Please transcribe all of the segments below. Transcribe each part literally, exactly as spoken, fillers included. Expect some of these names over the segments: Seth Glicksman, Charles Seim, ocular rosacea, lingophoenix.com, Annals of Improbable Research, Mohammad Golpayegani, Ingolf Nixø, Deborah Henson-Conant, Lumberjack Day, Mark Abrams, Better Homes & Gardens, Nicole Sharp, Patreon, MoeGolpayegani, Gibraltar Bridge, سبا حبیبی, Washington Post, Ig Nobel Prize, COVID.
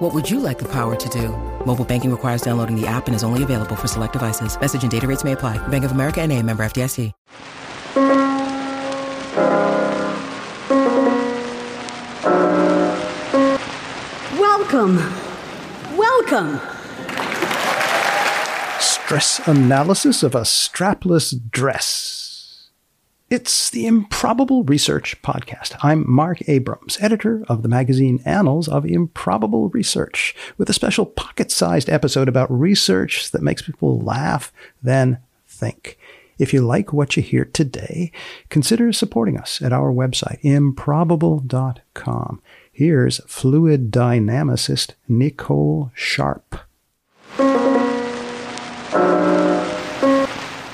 What would you like the power to do? Mobile banking requires downloading the app and is only available for select devices. Message and data rates may apply. Bank of America N A, member F D I C. Welcome. Welcome. Stress analysis of a strapless dress. It's the Improbable Research podcast. I'm Mark Abrams, editor of the magazine Annals of Improbable Research, with a special pocket-sized episode about research that makes people laugh, then think. If you like what you hear today, consider supporting us at our website, improbable dot com. Here's fluid dynamicist Nicole Sharp.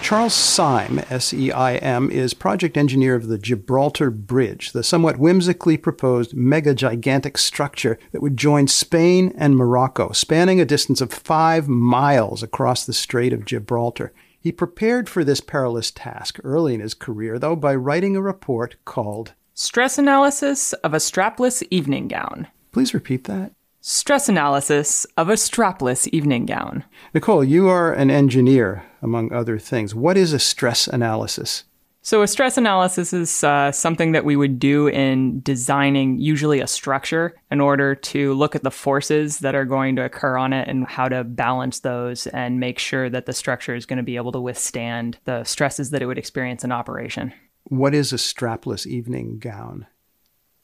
Charles Seim, S E I M, is project engineer of the Gibraltar Bridge, the somewhat whimsically proposed mega-gigantic structure that would join Spain and Morocco, spanning a distance of five miles across the Strait of Gibraltar. He prepared for this perilous task early in his career, though, by writing a report called Stress Analysis of a Strapless Evening Gown. Please repeat that. Stress Analysis of a Strapless Evening Gown. Nicole, you are an engineer, among other things. What is a stress analysis? So a stress analysis is uh, something that we would do in designing usually a structure in order to look at the forces that are going to occur on it and how to balance those and make sure that the structure is going to be able to withstand the stresses that it would experience in operation. What is a strapless evening gown?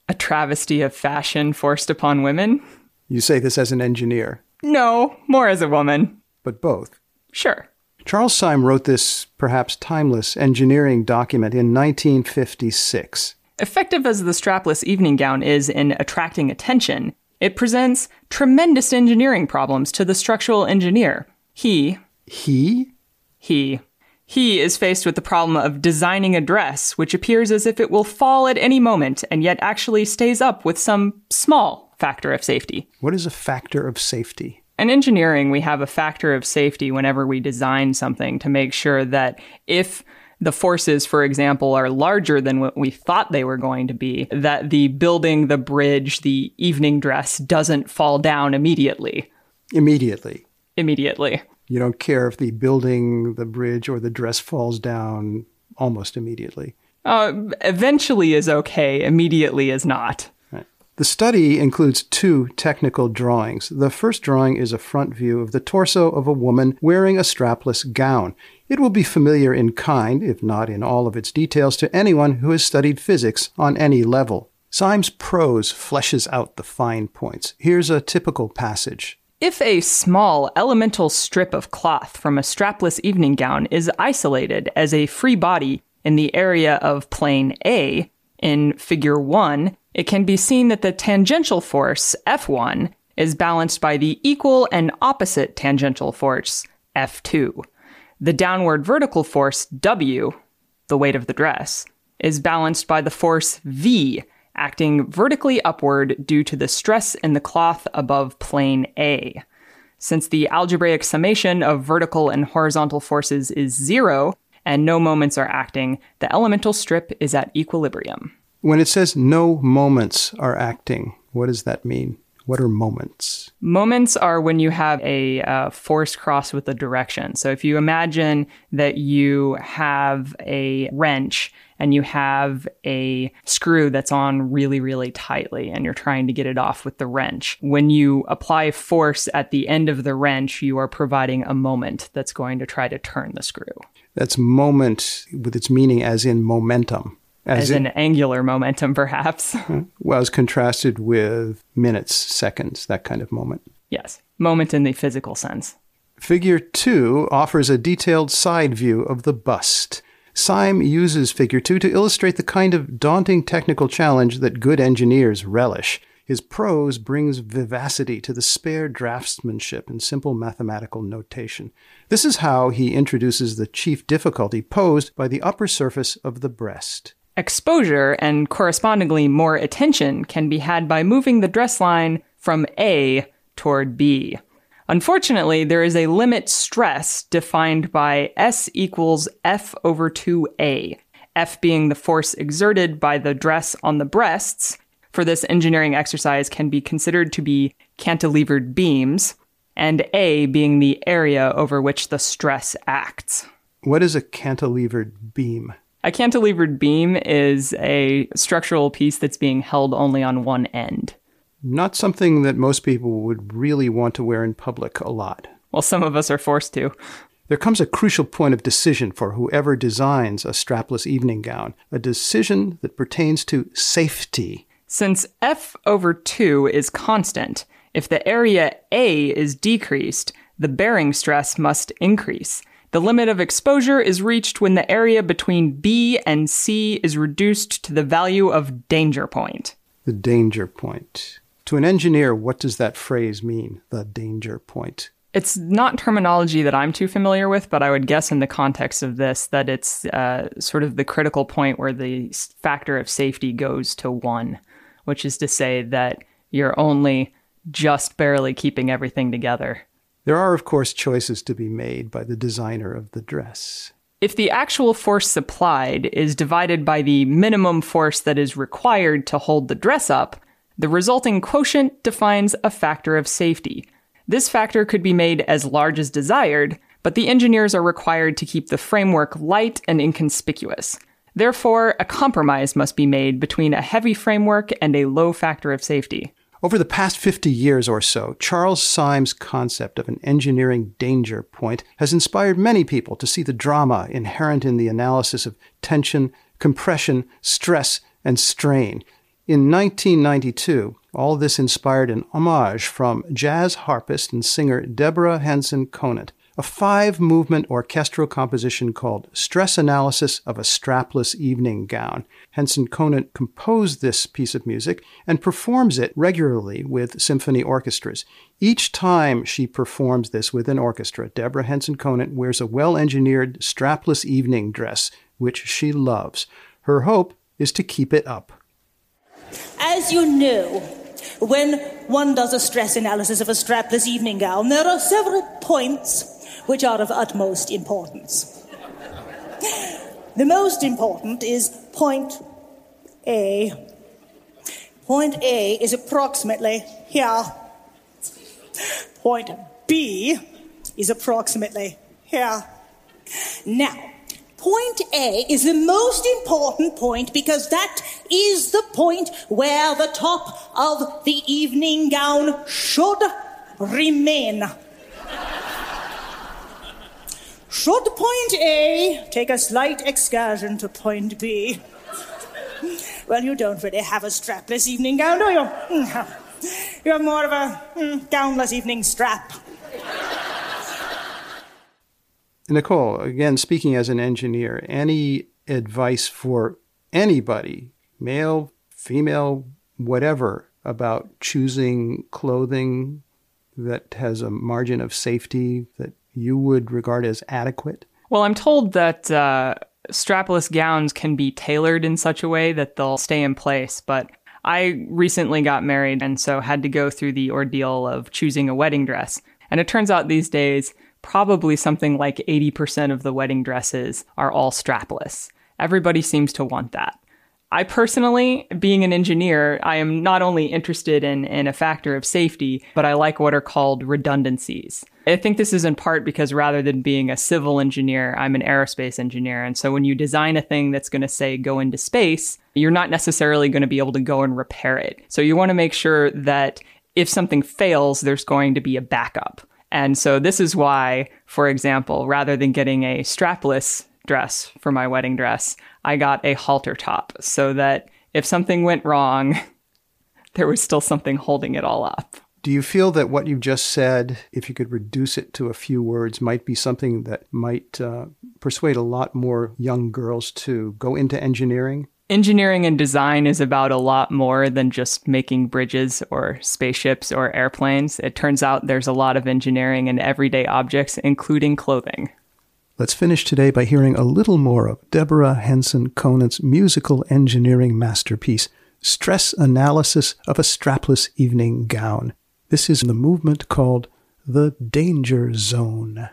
A travesty of fashion forced upon women. You say this as an engineer. No, more as a woman. But both. Sure. Charles Seim wrote this perhaps timeless engineering document in nineteen fifty-six. Effective as the strapless evening gown is in attracting attention, it presents tremendous engineering problems to the structural engineer. He... He? He. He is faced with the problem of designing a dress, which appears as if it will fall at any moment and yet actually stays up with some small factor of safety. What is a factor of safety? In engineering, we have a factor of safety whenever we design something to make sure that if the forces, for example, are larger than what we thought they were going to be, that the building, the bridge, the evening dress doesn't fall down immediately. Immediately. Immediately. You don't care if the building, the bridge, or the dress falls down almost immediately. Uh, eventually is okay. Immediately is not. The study includes two technical drawings. The first drawing is a front view of the torso of a woman wearing a strapless gown. It will be familiar in kind, if not in all of its details, to anyone who has studied physics on any level. Seim's prose fleshes out the fine points. Here's a typical passage. If a small elemental strip of cloth from a strapless evening gown is isolated as a free body in the area of plane A in figure one, it can be seen that the tangential force, F one, is balanced by the equal and opposite tangential force, F two. The downward vertical force, W, the weight of the dress, is balanced by the force V, acting vertically upward due to the stress in the cloth above plane A. Since the algebraic summation of vertical and horizontal forces is zero, and no moments are acting, the elemental strip is at equilibrium. When it says no moments are acting, what does that mean? What are moments? Moments are when you have a uh, force cross with a direction. So if you imagine that you have a wrench and you have a screw that's on really, really tightly and you're trying to get it off with the wrench, when you apply force at the end of the wrench, you are providing a moment that's going to try to turn the screw. That's moment with its meaning as in momentum. As, as in, an angular momentum, perhaps. Well, as contrasted with minutes, seconds, that kind of moment. Yes, moment in the physical sense. Figure two offers a detailed side view of the bust. Seim uses figure two to illustrate the kind of daunting technical challenge that good engineers relish. His prose brings vivacity to the spare draftsmanship and simple mathematical notation. This is how he introduces the chief difficulty posed by the upper surface of the breast. Exposure and correspondingly more attention can be had by moving the dress line from A toward B. Unfortunately, there is a limit stress defined by S equals F over two A, F being the force exerted by the dress on the breasts. For this engineering exercise can be considered to be cantilevered beams, and A being the area over which the stress acts. What is a cantilevered beam? A cantilevered beam is a structural piece that's being held only on one end. Not something that most people would really want to wear in public a lot. Well, some of us are forced to. There comes a crucial point of decision for whoever designs a strapless evening gown, a decision that pertains to safety. Since F over two is constant, if the area A is decreased, the bearing stress must increase. The limit of exposure is reached when the area between B and C is reduced to the value of danger point. The danger point. To an engineer, what does that phrase mean, the danger point? It's not terminology that I'm too familiar with, but I would guess in the context of this that it's uh, sort of the critical point where the factor of safety goes to one, which is to say that you're only just barely keeping everything together. There are, of course, choices to be made by the designer of the dress. If the actual force supplied is divided by the minimum force that is required to hold the dress up, the resulting quotient defines a factor of safety. This factor could be made as large as desired, but the engineers are required to keep the framework light and inconspicuous. Therefore, a compromise must be made between a heavy framework and a low factor of safety. Over the past fifty years or so, Charles Seim's concept of an engineering danger point has inspired many people to see the drama inherent in the analysis of tension, compression, stress, and strain. In nineteen ninety-two, all this inspired an homage from jazz harpist and singer Deborah Henson-Conant, a five-movement orchestral composition called Stress Analysis of a Strapless Evening Gown. Henson-Conant composed this piece of music and performs it regularly with symphony orchestras. Each time she performs this with an orchestra, Deborah Henson-Conant wears a well-engineered strapless evening dress, which she loves. Her hope is to keep it up. As you know, when one does a stress analysis of a strapless evening gown, there are several points which are of utmost importance. The most important is point A. Point A is approximately here. Point B is approximately here. Now, point A is the most important point because that is the point where the top of the evening gown should remain. Should point A take a slight excursion to point B? Well, you don't really have a strapless evening gown, do you? You have more of a mm, gownless evening strap. Nicole, again, speaking as an engineer, any advice for anybody, male, female, whatever, about choosing clothing that has a margin of safety that you would regard as adequate? Well, I'm told that uh, strapless gowns can be tailored in such a way that they'll stay in place, but I recently got married and so had to go through the ordeal of choosing a wedding dress. And it turns out these days, probably something like eighty percent of the wedding dresses are all strapless. Everybody seems to want that. I personally, being an engineer, I am not only interested in, in a factor of safety, but I like what are called redundancies. I think this is in part because rather than being a civil engineer, I'm an aerospace engineer. And so when you design a thing that's going to say go into space, you're not necessarily going to be able to go and repair it. So you want to make sure that if something fails, there's going to be a backup. And so this is why, for example, rather than getting a strapless dress for my wedding dress, I got a halter top so that if something went wrong, there was still something holding it all up. Do you feel that what you just said, if you could reduce it to a few words, might be something that might uh, persuade a lot more young girls to go into engineering? engineering and design is about a lot more than just making bridges or spaceships or airplanes. It turns out there's a lot of engineering in everyday objects, including clothing. Let's finish today by hearing a little more of Deborah Henson-Conant's musical engineering masterpiece, Stress Analysis of a Strapless Evening Gown. This is the movement called the Danger Zone.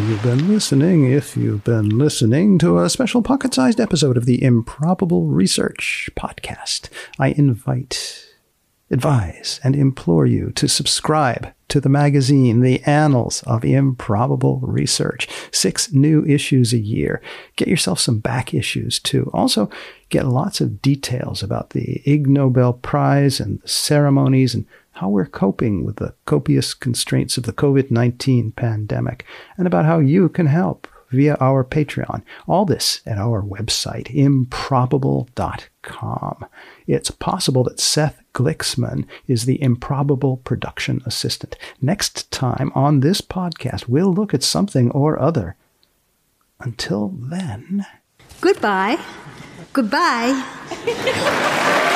You've been listening, if you've been listening, to a special pocket-sized episode of the Improbable Research podcast. I invite, advise, and implore you to subscribe to the magazine, The Annals of Improbable Research. Six new issues a year. Get yourself some back issues, too. Also, get lots of details about the Ig Nobel Prize and the ceremonies and how we're coping with the copious constraints of the COVID nineteen pandemic, and about how you can help via our Patreon. All this at our website, improbable dot com. It's possible that Seth Glicksman is the improbable production assistant. Next time on this podcast, we'll look at something or other. Until then... Goodbye. Goodbye.